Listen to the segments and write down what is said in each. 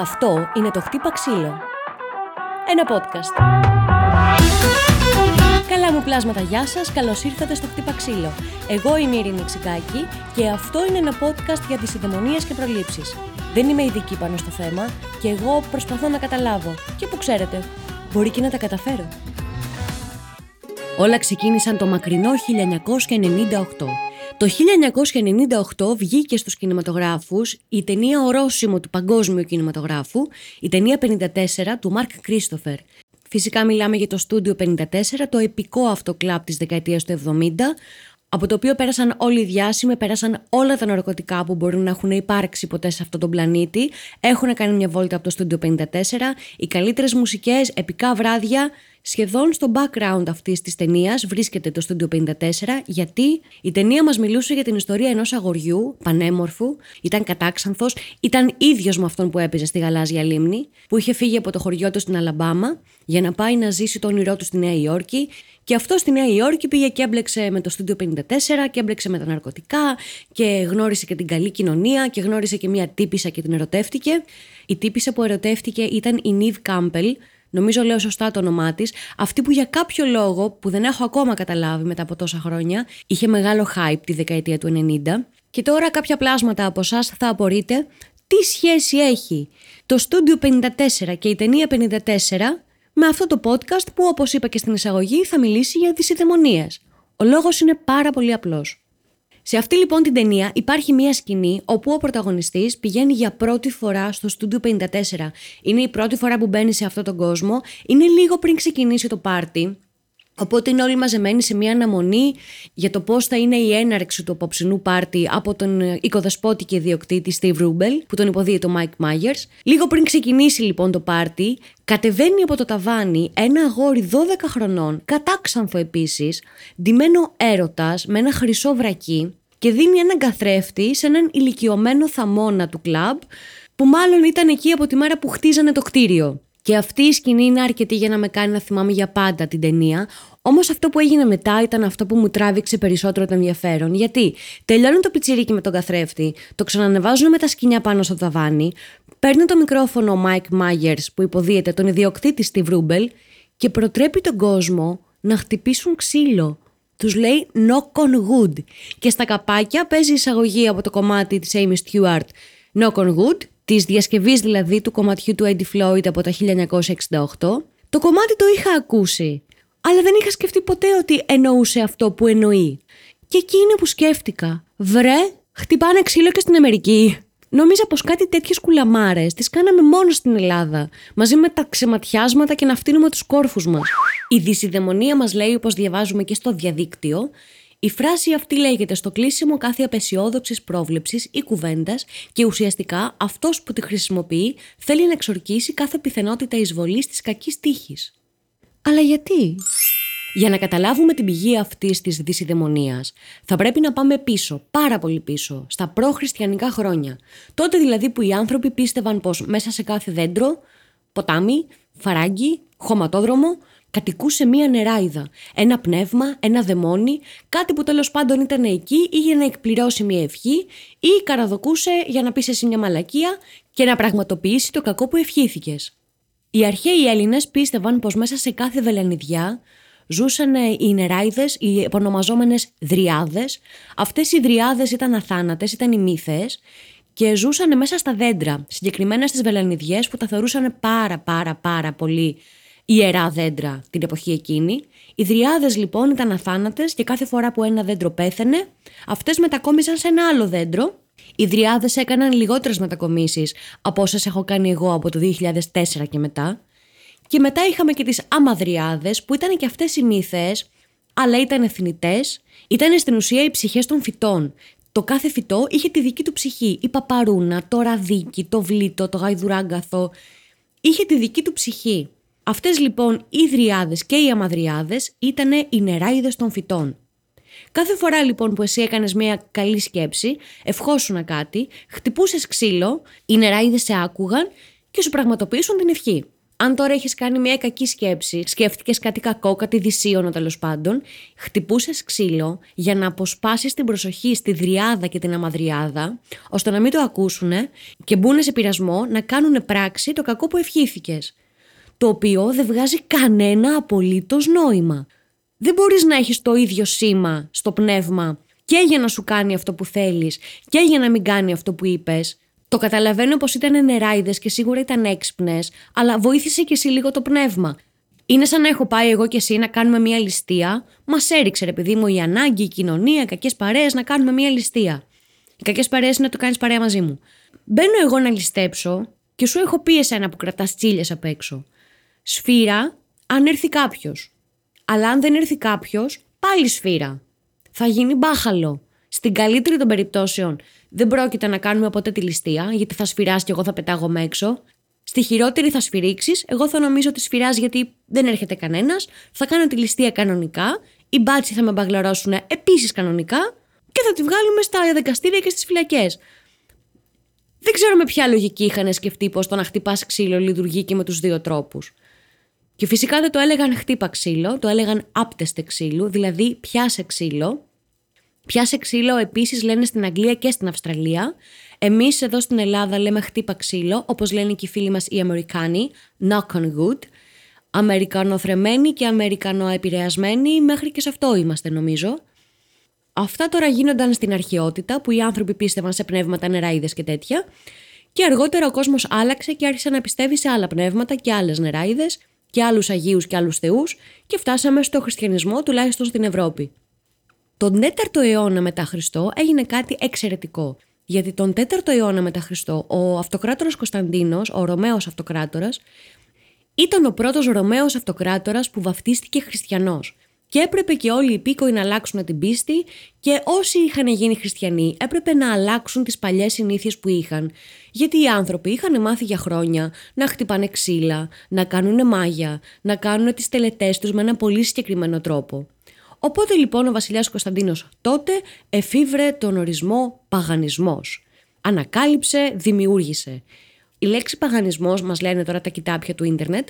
Αυτό είναι το Χτύπα Ξύλο. Ένα podcast. Καλά μου πλάσματα, γεια σας, καλώς ήρθατε στο Χτύπα Ξύλο. Εγώ είμαι η Μύρη Νηξικάκη και αυτό είναι ένα podcast για τις ειδαιμονίες και προλήψεις. Δεν είμαι ειδική πάνω στο θέμα και εγώ προσπαθώ να καταλάβω. Και που ξέρετε, μπορεί και να τα καταφέρω. Όλα ξεκίνησαν το μακρινό 1998. Το 1998 βγήκε στους κινηματογράφους η ταινία «Ορόσημο» του παγκόσμιου κινηματογράφου, η ταινία 54 του Μαρκ Κρίστοφερ. Φυσικά μιλάμε για το Studio 54, το επικό αυτό κλαμπ της δεκαετίας του 70, από το οποίο πέρασαν όλοι οι διάσημοι, πέρασαν όλα τα ναρκωτικά που μπορούν να έχουν υπάρξει ποτέ σε αυτόν τον πλανήτη, έχουν κάνει μια βόλτα από το Studio 54, οι καλύτερες μουσικές, επικά βράδια. Σχεδόν στο background αυτής της ταινίας βρίσκεται το Studio 54, γιατί η ταινία μας μιλούσε για την ιστορία ενός αγοριού, πανέμορφου, ήταν κατάξανθος, ήταν ίδιος με αυτόν που έπαιζε στη Γαλάζια Λίμνη, που είχε φύγει από το χωριό του στην Αλαμπάμα για να πάει να ζήσει το όνειρό του στη Νέα Υόρκη. Και αυτό στη Νέα Υόρκη πήγε και έμπλεξε με το Studio 54, και έμπλεξε με τα ναρκωτικά, και γνώρισε και την καλή κοινωνία, και γνώρισε και μία τύπισσα και την ερωτεύτηκε. Η τύπισσα που ερωτεύτηκε ήταν η Neve Campbell. Νομίζω λέω σωστά το όνομά της, αυτή που για κάποιο λόγο που δεν έχω ακόμα καταλάβει μετά από τόσα χρόνια, είχε μεγάλο hype τη δεκαετία του 90. Και τώρα κάποια πλάσματα από εσάς θα απορείτε τι σχέση έχει το Studio 54 και η ταινία 54 με αυτό το podcast που, όπως είπα και στην εισαγωγή, θα μιλήσει για τις ειδαιμονίες. Ο λόγος είναι πάρα πολύ απλός. Σε αυτή λοιπόν την ταινία υπάρχει μια σκηνή όπου ο πρωταγωνιστής πηγαίνει για πρώτη φορά στο Studio 54. Είναι η πρώτη φορά που μπαίνει σε αυτόν τον κόσμο, είναι λίγο πριν ξεκινήσει το πάρτι, οπότε είναι όλοι μαζεμένοι σε μια αναμονή για το πώς θα είναι η έναρξη του απόψινού πάρτι από τον οικοδεσπότη και ιδιοκτήτη Στιβ Ρούμπελ, που τον υποδίει το Mike Myers. Λίγο πριν ξεκινήσει λοιπόν το πάρτι, κατεβαίνει από το ταβάνι ένα αγόρι 12 χρονών, κατάξανθο επίσης, ντυμένο έρωτας, με ένα χρυσό βρακί, και δίνει έναν καθρέφτη σε έναν ηλικιωμένο θαμώνα του κλαμπ, που μάλλον ήταν εκεί από τη μέρα που χτίζανε το κτίριο. Και αυτή η σκηνή είναι αρκετή για να με κάνει να θυμάμαι για πάντα την ταινία. Όμως αυτό που έγινε μετά ήταν αυτό που μου τράβηξε περισσότερο το ενδιαφέρον. Γιατί τελειώνει το πιτσιρίκι με τον καθρέφτη, το ξανανεβάζουν με τα σκοινιά πάνω στο ταβάνι, παίρνει το μικρόφωνο ο Mike Myers, που υποδίεται τον ιδιοκτήτη Στιβ Ρούμπελ, και προτρέπει τον κόσμο να χτυπήσουν ξύλο. Τους λέει knock on wood. Και στα καπάκια παίζει εισαγωγή από το κομμάτι της Amii Stewart, knock on wood, της διασκευής δηλαδή του κομματιού του Eddie Floyd από τα 1968. Το κομμάτι το είχα ακούσει, αλλά δεν είχα σκεφτεί ποτέ ότι εννοούσε αυτό που εννοεί. Και εκεί είναι που σκέφτηκα, βρε, χτυπάνε ξύλο και στην Αμερική. Νόμιζα πως κάτι τέτοιες κουλαμάρες τις κάναμε μόνο στην Ελλάδα, μαζί με τα ξεματιάσματα και να φτύνουμε τους κόρφους μας. Η δυσιδαιμονία μας λέει, όπως διαβάζουμε και στο διαδίκτυο, η φράση αυτή λέγεται στο κλείσιμο κάθε απεσιόδοξης πρόβλεψης ή κουβέντας, και ουσιαστικά αυτός που τη χρησιμοποιεί θέλει να εξορκίσει κάθε πιθανότητα εισβολής της κακής τύχης. Αλλά γιατί? Για να καταλάβουμε την πηγή αυτής της δυσιδαιμονίας, θα πρέπει να πάμε πίσω, πάρα πολύ πίσω, στα προχριστιανικά χρόνια. Τότε δηλαδή που οι άνθρωποι πίστευαν πως μέσα σε κάθε δέντρο, ποτάμι, φαράγγι, χωματόδρομο, κατοικούσε μία νεράιδα, ένα πνεύμα, ένα δαιμόνι, κάτι που τέλος πάντων ήταν εκεί ή για να εκπληρώσει μία ευχή ή καραδοκούσε για να πεις εσύ μια μαλακία και να πραγματοποιήσει το κακό που ευχήθηκες. Οι αρχαίοι Έλληνες πίστευαν πως μέσα σε κάθε βελανιδιά ζούσαν οι νεράιδες, οι επωνομαζόμενες δριάδες. Αυτές οι δριάδες ήταν αθάνατες, ήταν ημίθεες, και ζούσαν μέσα στα δέντρα, συγκεκριμένα στις βελανιδιές που τα θεωρούσαν πάρα πολύ ιερά δέντρα την εποχή εκείνη. Οι δριάδες λοιπόν ήταν αθάνατες και κάθε φορά που ένα δέντρο πέθαινε, αυτές μετακόμισαν σε ένα άλλο δέντρο. Οι δριάδες έκαναν λιγότερες μετακομίσεις από όσες έχω κάνει εγώ από το 2004 και μετά. Και μετά είχαμε και τις αμαδριάδες, που ήταν και αυτές ημίθεες, αλλά ήταν θνητές, ήταν στην ουσία οι ψυχές των φυτών. Το κάθε φυτό είχε τη δική του ψυχή, η παπαρούνα, το ραδίκι, το βλήτο, το γαϊδουράγκαθο, είχε τη δική του ψυχή. Αυτές λοιπόν οι δριάδες και οι αμαδριάδες ήταν οι νεράιδες των φυτών. Κάθε φορά λοιπόν που εσύ έκανες μια καλή σκέψη, ευχόσουνα κάτι, χτυπούσες ξύλο, οι νεράιδες σε άκουγαν και σου πραγματοποιήσουν την ευχή. Αν τώρα έχεις κάνει μια κακή σκέψη, σκέφτηκες κάτι κακό, κάτι δυσίωνο τέλος πάντων, χτυπούσες ξύλο για να αποσπάσεις την προσοχή στη δριάδα και την αμαδριάδα, ώστε να μην το ακούσουνε και μπουνε σε πειρασμό να κάνουν πράξη το κακό που ευχήθηκες. Το οποίο δεν βγάζει κανένα απολύτως νόημα. Δεν μπορείς να έχεις το ίδιο σήμα στο πνεύμα και για να σου κάνει αυτό που θέλεις και για να μην κάνει αυτό που είπες. Το καταλαβαίνω πως ήταν νεράιδες και σίγουρα ήταν έξυπνες, αλλά βοήθησε και εσύ λίγο το πνεύμα. Είναι σαν να έχω πάει εγώ και εσύ να κάνουμε μια ληστεία. Μας έριξε, ρε παιδί μου, η ανάγκη, η κοινωνία, οι κακές παρέες να κάνουμε μια ληστεία. Οι κακές παρέες είναι να το κάνεις παρέα μαζί μου. Μπαίνω εγώ να ληστέψω και σου έχω πει εσένα που κρατάς τσίλες απ' έξω. Σφύρα, αν έρθει κάποιος. Αλλά αν δεν έρθει κάποιος, πάλι σφύρα. Θα γίνει μπάχαλο. Στην καλύτερη των περιπτώσεων δεν πρόκειται να κάνουμε ποτέ τη ληστεία, γιατί θα σφυράς και εγώ θα πετάγομαι έξω. Στη χειρότερη θα σφυρίξεις, εγώ θα νομίζω ότι σφυράς γιατί δεν έρχεται κανένας, θα κάνω τη ληστεία κανονικά, οι μπάτσοι θα με μπαγλαρώσουν επίσης κανονικά και θα τη βγάλουμε στα δικαστήρια και στις φυλακές. Δεν ξέρω με ποια λογική είχαν σκεφτεί πως το να χτυπάς ξύλο λειτουργεί και με τους δύο τρόπους. Και φυσικά δεν το έλεγαν χτύπα ξύλο, το έλεγαν άπτεστε ξύλου, δηλαδή πιάσε ξύλο. Πιάσε ξύλο επίσης λένε στην Αγγλία και στην Αυστραλία. Εμείς εδώ στην Ελλάδα λέμε χτύπα ξύλο, όπως λένε και οι φίλοι μας οι Αμερικάνοι, knock on wood. Αμερικανοθρεμένοι και αμερικανοεπηρεασμένοι, μέχρι και σε αυτό είμαστε νομίζω. Αυτά τώρα γίνονταν στην αρχαιότητα, που οι άνθρωποι πίστευαν σε πνεύματα, νεράιδες και τέτοια. Και αργότερα ο κόσμος άλλαξε και άρχισε να πιστεύει σε άλλα πνεύματα και άλλες νεράιδες και άλλους αγίους και άλλους θεούς, και φτάσαμε στο χριστιανισμό, τουλάχιστον στην Ευρώπη. Τον 4ο αιώνα μετά Χριστό έγινε κάτι εξαιρετικό. Γιατί τον 4ο αιώνα μετά Χριστό ο αυτοκράτορας Κωνσταντίνος, ο Ρωμαίος αυτοκράτορας, ήταν ο πρώτος Ρωμαίος αυτοκράτορας που βαφτίστηκε χριστιανός. Και έπρεπε και όλοι οι πίκοοι να αλλάξουν την πίστη, και όσοι είχαν γίνει χριστιανοί έπρεπε να αλλάξουν τις παλιές συνήθειες που είχαν. Γιατί οι άνθρωποι είχαν μάθει για χρόνια να χτυπάνε ξύλα, να κάνουν μάγια, να κάνουν τις τελετές τους με ένα πολύ συγκεκριμένο τρόπο. Οπότε λοιπόν ο βασιλιάς Κωνσταντίνος τότε εφήβρε τον ορισμό παγανισμός. Ανακάλυψε, δημιούργησε. Η λέξη παγανισμός, μας λένε τώρα τα κοιτάπια του ίντερνετ,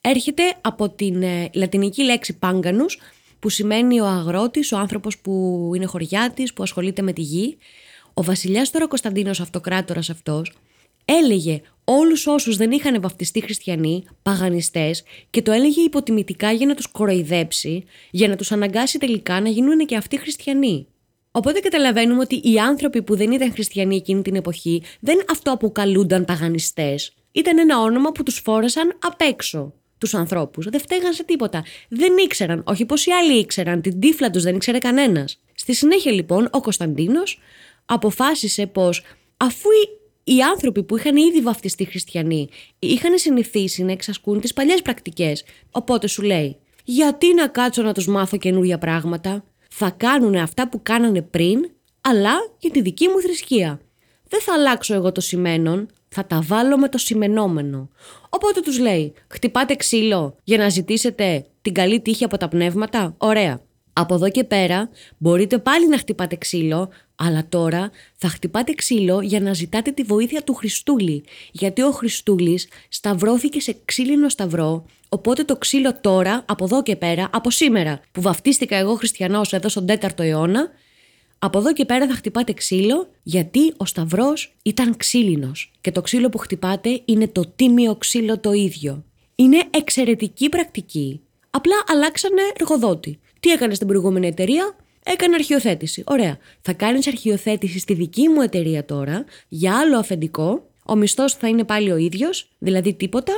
έρχεται από την λατινική λέξη πάγκανους, που σημαίνει ο αγρότης, ο άνθρωπος που είναι χωριάτης, που ασχολείται με τη γη. Ο βασιλιάς τώρα Κωνσταντίνος αυτοκράτορας αυτός έλεγε όλους όσους δεν είχαν βαφτιστεί χριστιανοί, παγανιστές, και το έλεγε υποτιμητικά για να τους κοροϊδέψει, για να τους αναγκάσει τελικά να γίνουν και αυτοί χριστιανοί. Οπότε καταλαβαίνουμε ότι οι άνθρωποι που δεν ήταν χριστιανοί εκείνη την εποχή δεν αυτοαποκαλούνταν παγανιστές. Ήταν ένα όνομα που τους φόρεσαν απ' έξω τους ανθρώπους. Δεν φταίγαν σε τίποτα. Δεν ήξεραν, όχι πως οι άλλοι ήξεραν, την τύφλα τους δεν ήξερε κανένας. Στη συνέχεια λοιπόν ο Κωνσταντίνος αποφάσισε πως αφού οι άνθρωποι που είχαν ήδη βαφτιστεί χριστιανοί είχαν συνηθίσει να εξασκούν τις παλιές πρακτικές. Οπότε σου λέει, γιατί να κάτσω να τους μάθω καινούργια πράγματα? Θα κάνουν αυτά που κάνανε πριν, αλλά για τη δική μου θρησκεία. Δεν θα αλλάξω εγώ το σημαίνον, θα τα βάλω με το σημαινόμενο. Οπότε τους λέει, χτυπάτε ξύλο για να ζητήσετε την καλή τύχη από τα πνεύματα. Ωραία. Από εδώ και πέρα μπορείτε πάλι να χτυπάτε ξύλο, αλλά τώρα θα χτυπάτε ξύλο για να ζητάτε τη βοήθεια του Χριστούλη. Γιατί ο Χριστούλης σταυρώθηκε σε ξύλινο σταυρό, οπότε το ξύλο τώρα, από εδώ και πέρα, από σήμερα που βαφτίστηκα εγώ χριστιανός εδώ στον 4ο αιώνα, από εδώ και πέρα θα χτυπάτε ξύλο, γιατί ο σταυρός ήταν ξύλινος. Και το ξύλο που χτυπάτε είναι το τίμιο ξύλο το ίδιο. Είναι εξαιρετική πρακτική. Απλά αλλάξανε εργοδότη. Τι έκανε στην προηγούμενη εταιρεία? Έκανε αρχιοθέτηση. Ωραία. Θα κάνεις αρχιοθέτηση στη δική μου εταιρεία τώρα, για άλλο αφεντικό. Ο μισθός θα είναι πάλι ο ίδιος, δηλαδή τίποτα.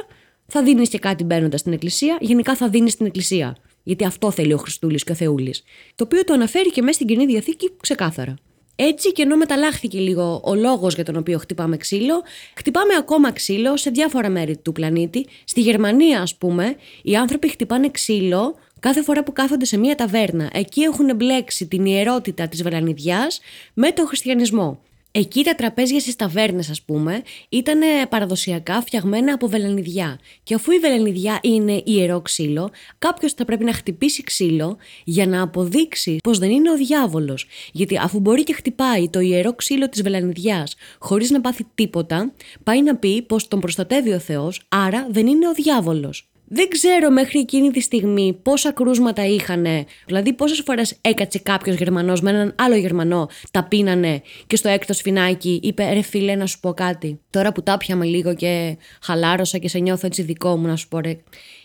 Θα δίνεις και κάτι μπαίνοντας στην εκκλησία. Γενικά θα δίνεις στην εκκλησία. Γιατί αυτό θέλει ο Χριστούλης και ο Θεούλης. Το οποίο το αναφέρει και μέσα στην Καινή Διαθήκη ξεκάθαρα. Έτσι, και ενώ μεταλλάχθηκε λίγο ο λόγος για τον οποίο χτυπάμε ξύλο, χτυπάμε ακόμα ξύλο σε διάφορα μέρη του πλανήτη. Στη Γερμανία, ας πούμε, οι άνθρωποι χτυπάνε ξύλο κάθε φορά που κάθονται σε μία ταβέρνα. Εκεί έχουν μπλέξει την ιερότητα της Βελανιδιάς με τον χριστιανισμό. Εκεί τα τραπέζια στις ταβέρνες, ας πούμε, ήταν παραδοσιακά φτιαγμένα από βελανιδιά. Και αφού η βελανιδιά είναι ιερό ξύλο, κάποιος θα πρέπει να χτυπήσει ξύλο για να αποδείξει πως δεν είναι ο διάβολος. Γιατί αφού μπορεί και χτυπάει το ιερό ξύλο της βελανιδιάς χωρίς να πάθει τίποτα, πάει να πει πως τον προστατεύει ο Θεός, άρα δεν είναι ο διάβολος. Δεν ξέρω μέχρι εκείνη τη στιγμή πόσα κρούσματα είχανε, δηλαδή πόσες φορές έκατσε κάποιος Γερμανός με έναν άλλο Γερμανό, τα πίνανε και στο έκτο σφινάκι είπε «Ρε φίλε, να σου πω κάτι, τώρα που τα πιαμε λίγο και χαλάρωσα και σε νιώθω έτσι δικό μου, να σου πω ρε,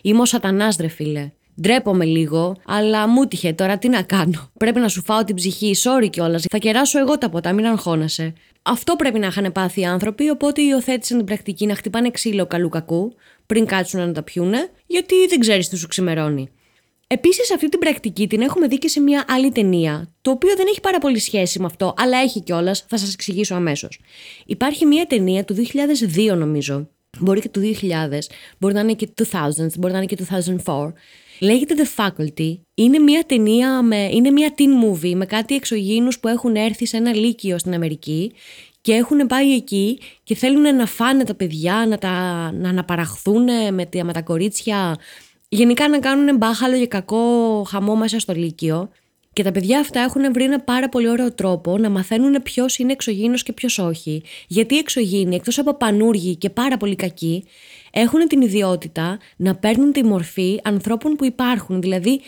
είμαι ο σατανάς ρε φίλε». Ντρέπομαι λίγο, αλλά μου τύχε τώρα τι να κάνω. Πρέπει να σου φάω την ψυχή, sorry κιόλας. Θα κεράσω εγώ τα ποτά, μην αγχώνεσαι. Αυτό πρέπει να είχαν πάθει οι άνθρωποι, οπότε υιοθέτησαν την πρακτική να χτυπάνε ξύλο καλού κακού, πριν κάτσουν να τα πιούνε, γιατί δεν ξέρεις τι σου ξημερώνει. Επίσης, αυτή την πρακτική την έχουμε δει και σε μια άλλη ταινία, το οποίο δεν έχει πάρα πολύ σχέση με αυτό, αλλά έχει κιόλας, θα σας εξηγήσω αμέσως. Υπάρχει μια ταινία του 2002, νομίζω. Μπορεί και του 2000, μπορεί να είναι και 2000, μπορεί να είναι και 2004. Λέγεται The Faculty, είναι μια ταινία, είναι μια teen movie με κάτι εξωγήινους που έχουν έρθει σε ένα λύκειο στην Αμερική και έχουν πάει εκεί και θέλουν να φάνε τα παιδιά, να αναπαραχθούν με τα κορίτσια, γενικά να κάνουν μπάχαλο και κακό χαμό μέσα στο λύκειο. Και τα παιδιά αυτά έχουν βρει ένα πάρα πολύ ωραίο τρόπο να μαθαίνουν ποιος είναι εξωγήινος και ποιος όχι. Γιατί οι εξωγήινοι, εκτός από πανούργοι και πάρα πολύ κακοί, έχουν την ιδιότητα να παίρνουν τη μορφή ανθρώπων που υπάρχουν. Δηλαδή,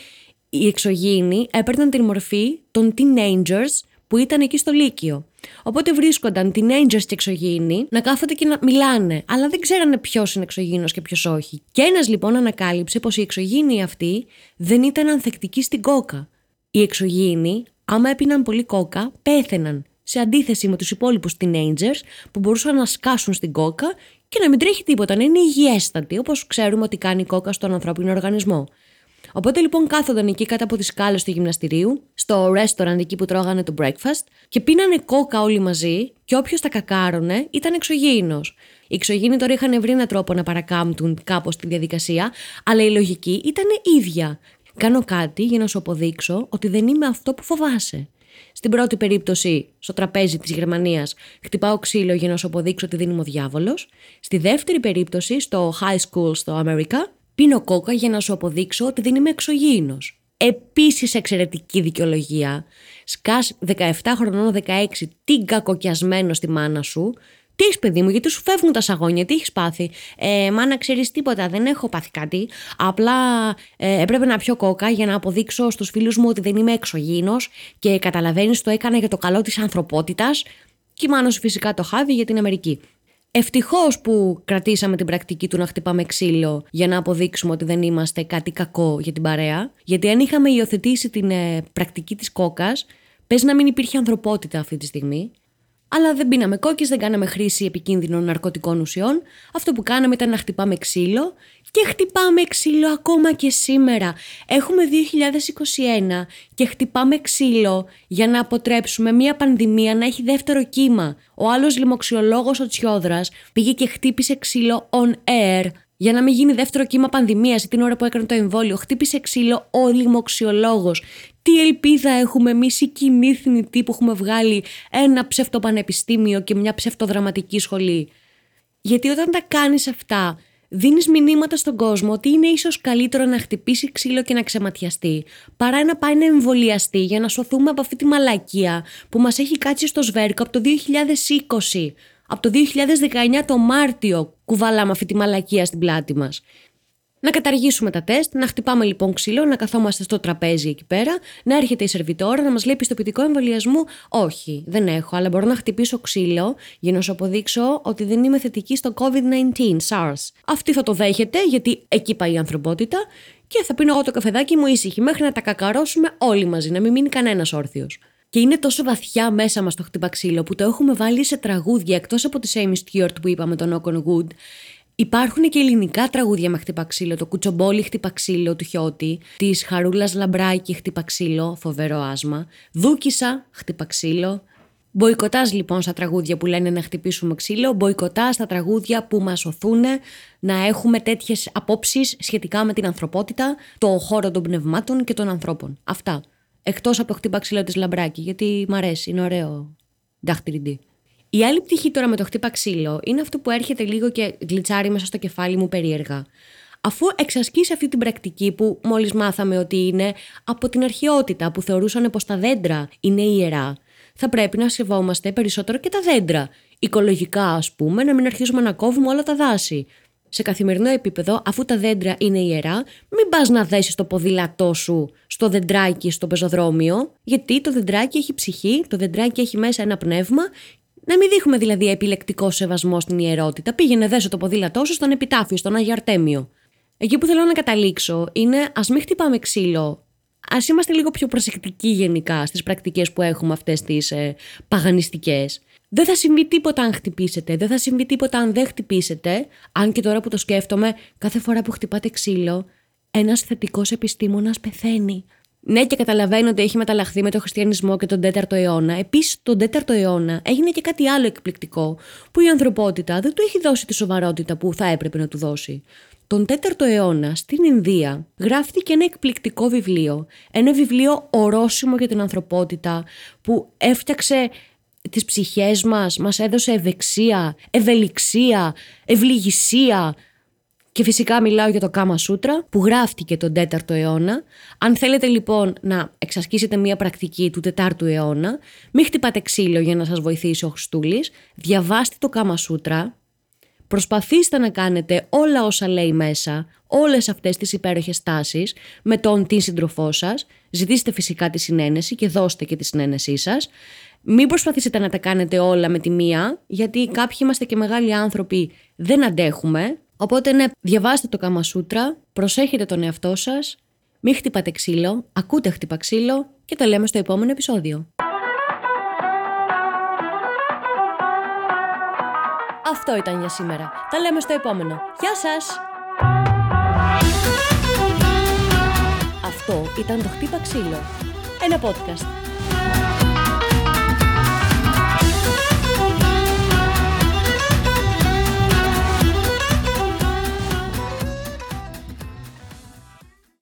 οι εξωγήινοι έπαιρναν τη μορφή των teenagers που ήταν εκεί στο Λύκειο. Οπότε βρίσκονταν teenagers και εξωγήινοι να κάθονται και να μιλάνε, αλλά δεν ξέρανε ποιος είναι εξωγήινος και ποιος όχι. Και ένας λοιπόν ανακάλυψε πως οι εξωγήινοι αυτοί δεν ήταν ανθεκτικοί στην κόκα. Οι εξωγήινοι, άμα έπιναν πολύ κόκα, πέθαιναν, σε αντίθεση με τους υπόλοιπους teenagers που μπορούσαν να σκάσουν στην κόκα και να μην τρέχει τίποτα, να είναι υγιέστατοι, όπως ξέρουμε ότι κάνει η κόκα στον ανθρώπινο οργανισμό. Οπότε λοιπόν κάθονταν εκεί κάτω από τις σκάλες του γυμναστηρίου, στο restaurant εκεί που τρώγανε το breakfast, και πίνανε κόκα όλοι μαζί, και όποιος τα κακάρωνε ήταν εξωγήινος. Οι εξωγήινοι τώρα είχαν βρει έναν τρόπο να παρακάμπτουν κάπως τη διαδικασία, αλλά η λογική ήταν ίδια. Κάνω κάτι για να σου αποδείξω ότι δεν είμαι αυτό που φοβάσαι. Στην πρώτη περίπτωση, στο τραπέζι της Γερμανίας, χτυπάω ξύλο για να σου αποδείξω ότι δεν είμαι ο διάβολος. Στη δεύτερη περίπτωση, στο high school στο Αμερικά, πίνω κόκα για να σου αποδείξω ότι δεν είμαι εξωγήινος. Επίσης εξαιρετική δικαιολογία. Σκάς 17 χρονών, 16, την κακοκιασμένο στη μάνα σου. Τι έχεις παιδί μου, γιατί σου φεύγουν τα σαγόνια, τι έχεις πάθει. Μάνα, ξέρεις τίποτα, δεν έχω πάθει κάτι. Απλά έπρεπε να πιω κόκα για να αποδείξω στους φίλους μου ότι δεν είμαι εξωγήινος και καταλαβαίνεις το έκανα για το καλό της ανθρωπότητας. Και η μάνα σου φυσικά το χάβει για την Αμερική. Ευτυχώς που κρατήσαμε την πρακτική του να χτυπάμε ξύλο για να αποδείξουμε ότι δεν είμαστε κάτι κακό για την παρέα. Γιατί αν είχαμε υιοθετήσει την πρακτική της κόκας, πες να μην υπήρχε ανθρωπότητα αυτή τη στιγμή. Αλλά δεν πίναμε κόκκες, δεν κάναμε χρήση επικίνδυνων ναρκωτικών ουσιών. Αυτό που κάναμε ήταν να χτυπάμε ξύλο. Και χτυπάμε ξύλο ακόμα και σήμερα. Έχουμε 2021 και χτυπάμε ξύλο για να αποτρέψουμε μια πανδημία να έχει δεύτερο κύμα. Ο άλλος λοιμοξιολόγος, ο Τσιόδρας, πήγε και χτύπησε ξύλο on air για να μην γίνει δεύτερο κύμα πανδημίας ή την ώρα που έκανε το εμβόλιο. Χτύπησε ξύλο ο λοιμοξιολόγος. Τι ελπίδα έχουμε εμείς οι κοινοί θνητοί που έχουμε βγάλει ένα ψευτοπανεπιστήμιο και μια ψευτοδραματική σχολή. Γιατί όταν τα κάνεις αυτά, δίνεις μηνύματα στον κόσμο ότι είναι ίσως καλύτερο να χτυπήσει ξύλο και να ξεματιαστεί, παρά να πάει να εμβολιαστεί για να σωθούμε από αυτή τη μαλακία που μας έχει κάτσει στο σβέρκο από το 2020. Από το 2019 το Μάρτιο κουβαλάμε αυτή τη μαλακία στην πλάτη μας. Να καταργήσουμε τα τεστ, να χτυπάμε λοιπόν ξύλο, να καθόμαστε στο τραπέζι εκεί πέρα, να έρχεται η σερβιτόρα να μας λέει πιστοποιητικό εμβολιασμού. Όχι, δεν έχω, αλλά μπορώ να χτυπήσω ξύλο για να σου αποδείξω ότι δεν είμαι θετική στο COVID-19, SARS. Αυτή θα το δέχεται, γιατί εκεί πάει η ανθρωπότητα, και θα πίνω εγώ το καφεδάκι μου ήσυχη, μέχρι να τα κακαρώσουμε όλοι μαζί, να μην μείνει κανένας όρθιος. Και είναι τόσο βαθιά μέσα μας το χτύπα ξύλο που το έχουμε βάλει σε τραγούδια εκτός από τη Amii Stewart που είπαμε, τον Knock on Wood. Υπάρχουν και ελληνικά τραγούδια με χτύπα ξύλο, το κουτσομπόλι χτύπα ξύλο του Χιώτη, της Χαρούλας Λαμπράκη χτύπα ξύλο, φοβερό άσμα, Δούκισα χτύπα ξύλο. Μποϊκοτάς λοιπόν στα τραγούδια που λένε να χτυπήσουμε ξύλο, μποϊκοτάς στα τραγούδια που μας σωθούν να έχουμε τέτοιες απόψεις σχετικά με την ανθρωπότητα, το χώρο των πνευμάτων και των ανθρώπων. Αυτά. Εκτός από το χτύπα ξύλο της Λαμπράκη, γιατί μ' αρέσει, είναι ωραίο. Δάχτυλι. Η άλλη πτυχή τώρα με το χτύπα ξύλο είναι αυτό που έρχεται λίγο και γλιτσάρει μέσα στο κεφάλι μου περίεργα. Αφού εξασκείς αυτή την πρακτική που μόλις μάθαμε ότι είναι από την αρχαιότητα που θεωρούσαν πως τα δέντρα είναι ιερά, θα πρέπει να σεβόμαστε περισσότερο και τα δέντρα. Οικολογικά, ας πούμε, να μην αρχίζουμε να κόβουμε όλα τα δάση. Σε καθημερινό επίπεδο, αφού τα δέντρα είναι ιερά, μην πας να δέσεις το ποδήλατό σου στο δεντράκι, στο πεζοδρόμιο, γιατί το δεντράκι έχει ψυχή, το δεντράκι έχει μέσα ένα πνεύμα. Να μην δείχνουμε δηλαδή επιλεκτικό σεβασμό στην ιερότητα. Πήγαινε δέσω το ποδήλατό σου στον επιτάφιο, στον Άγιο Αρτέμιο. Εκεί που θέλω να καταλήξω είναι ας μην χτυπάμε ξύλο. Ας είμαστε λίγο πιο προσεκτικοί γενικά στις πρακτικές που έχουμε αυτές τις παγανιστικές. Δεν θα συμβεί τίποτα αν χτυπήσετε, δεν θα συμβεί τίποτα αν δεν χτυπήσετε. Αν και τώρα που το σκέφτομαι, κάθε φορά που χτυπάτε ξύλο, ένας θετικός επιστήμονας πεθαίνει. Ναι, και καταλαβαίνω ότι έχει μεταλλαχθεί με τον χριστιανισμό και τον 4ο αιώνα. Επίσης, τον 4ο αιώνα έγινε και κάτι άλλο εκπληκτικό, που η ανθρωπότητα δεν του έχει δώσει τη σοβαρότητα που θα έπρεπε να του δώσει. Τον 4ο αιώνα, στην Ινδία, γράφτηκε ένα εκπληκτικό βιβλίο. Ένα βιβλίο ορόσημο για την ανθρωπότητα, που έφτιαξε τις ψυχές μας, μας έδωσε ευεξία, ευελιξία, ευλυγησία. Και φυσικά μιλάω για το Κάμα Σούτρα που γράφτηκε τον 4ο αιώνα. Αν θέλετε λοιπόν να εξασκήσετε μια πρακτική του 4ου αιώνα, μην χτυπάτε ξύλο για να σας βοηθήσει ο Χριστούλης, διαβάστε το Κάμα Σούτρα, προσπαθήστε να κάνετε όλα όσα λέει μέσα, όλες αυτές τις υπέροχες τάσεις με τον την σύντροφό σας, ζητήστε φυσικά τη συνένεση και δώστε και τη συνένεσή σας. Μην προσπαθήσετε να τα κάνετε όλα με τη μία, γιατί κάποιοι είμαστε και μεγάλοι άνθρωποι, δεν αντέχουμε. Οπότε ναι, διαβάστε το Κάμα Σούτρα, προσέχετε τον εαυτό σας, μην χτυπάτε ξύλο, ακούτε χτύπα ξύλο και τα λέμε στο επόμενο επεισόδιο. Αυτό ήταν για σήμερα. Τα λέμε στο επόμενο. Γεια σας! Αυτό ήταν το Χτύπα Ξύλο. Ένα podcast